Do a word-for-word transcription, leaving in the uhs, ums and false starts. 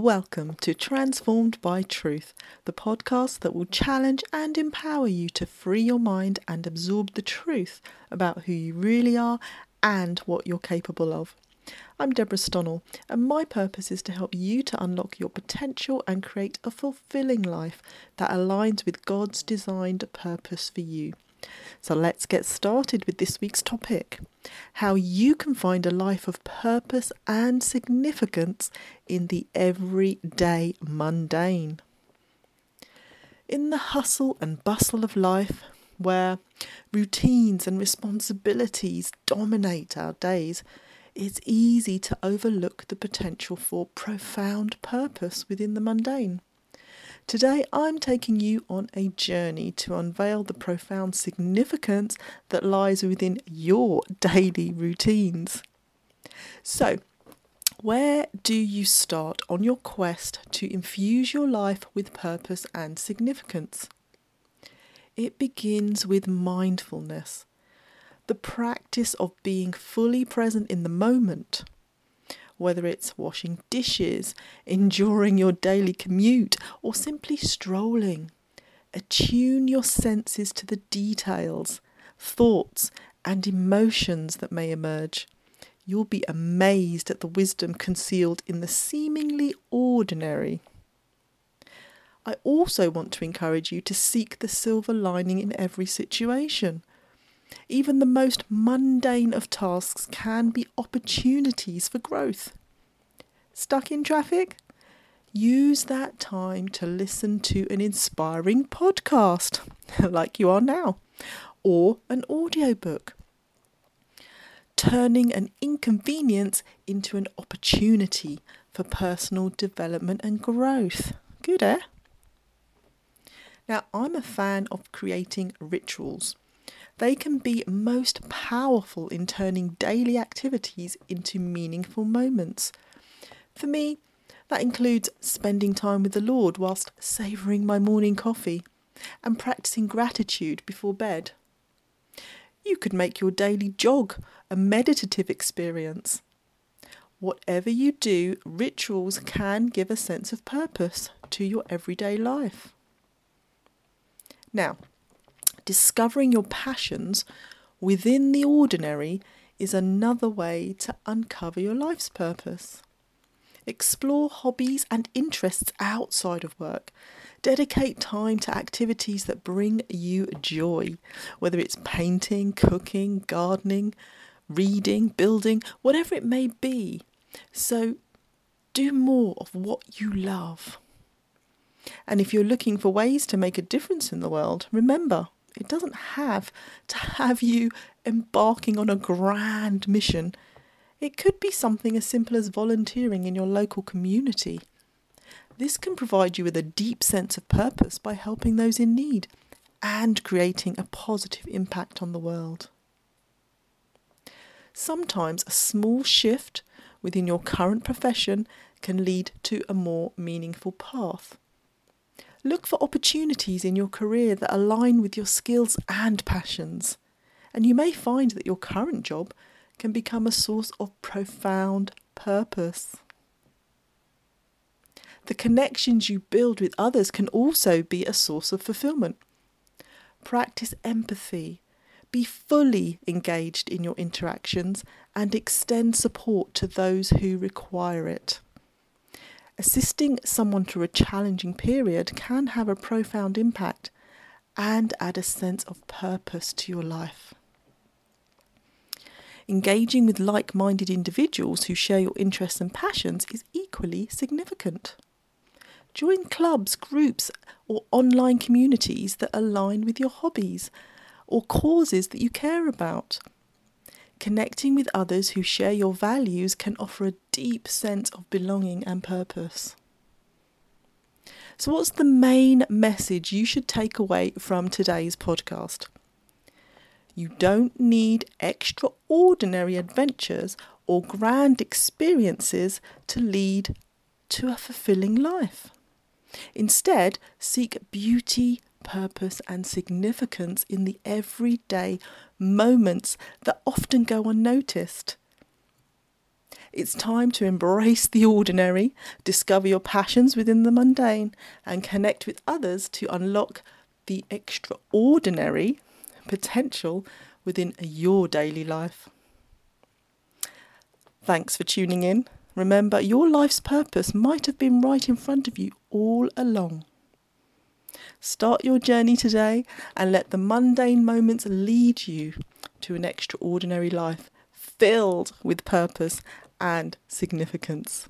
Welcome to Transformed by Truth, the podcast that will challenge and empower you to free your mind and absorb the truth about who you really are and what you're capable of. I'm Deborah Stonnell, and my purpose is to help you to unlock your potential and create a fulfilling life that aligns with God's designed purpose for you. So let's get started with this week's topic: how you can find a life of purpose and significance in the everyday mundane. In the hustle and bustle of life, where routines and responsibilities dominate our days, it's easy to overlook the potential for profound purpose within the mundane. Today, I'm taking you on a journey to unveil the profound significance that lies within your daily routines. So, where do you start on your quest to infuse your life with purpose and significance? It begins with mindfulness, the practice of being fully present in the moment. Whether it's washing dishes, enduring your daily commute, or simply strolling, attune your senses to the details, thoughts, and emotions that may emerge. You'll be amazed at the wisdom concealed in the seemingly ordinary. I also want to encourage you to seek the silver lining in every situation. Even the most mundane of tasks can be opportunities for growth. Stuck in traffic? Use that time to listen to an inspiring podcast, like you are now, or an audiobook. Turning an inconvenience into an opportunity for personal development and growth. Good, eh? Now, I'm a fan of creating rituals. They can be most powerful in turning daily activities into meaningful moments. For me, that includes spending time with the Lord whilst savouring my morning coffee and practising gratitude before bed. You could make your daily jog a meditative experience. Whatever you do, rituals can give a sense of purpose to your everyday life. Now, discovering your passions within the ordinary is another way to uncover your life's purpose. Explore hobbies and interests outside of work. Dedicate time to activities that bring you joy, whether it's painting, cooking, gardening, reading, building, whatever it may be. So do more of what you love. And if you're looking for ways to make a difference in the world, remember, it doesn't have to have you embarking on a grand mission. It could be something as simple as volunteering in your local community. This can provide you with a deep sense of purpose by helping those in need and creating a positive impact on the world. Sometimes a small shift within your current profession can lead to a more meaningful path. Look for opportunities in your career that align with your skills and passions, and you may find that your current job can become a source of profound purpose. The connections you build with others can also be a source of fulfillment. Practice empathy, be fully engaged in your interactions, and extend support to those who require it. Assisting someone through a challenging period can have a profound impact and add a sense of purpose to your life. Engaging with like-minded individuals who share your interests and passions is equally significant. Join clubs, groups, or online communities that align with your hobbies or causes that you care about. Connecting with others who share your values can offer a deep sense of belonging and purpose. So, what's the main message you should take away from today's podcast? You don't need extraordinary adventures or grand experiences to lead to a fulfilling life. Instead, seek beauty, purpose and significance in the everyday moments that often go unnoticed. It's time to embrace the ordinary, discover your passions within the mundane, and connect with others to unlock the extraordinary potential within your daily life. Thanks for tuning in. Remember, your life's purpose might have been right in front of you all along. Start your journey today and let the mundane moments lead you to an extraordinary life filled with purpose and significance.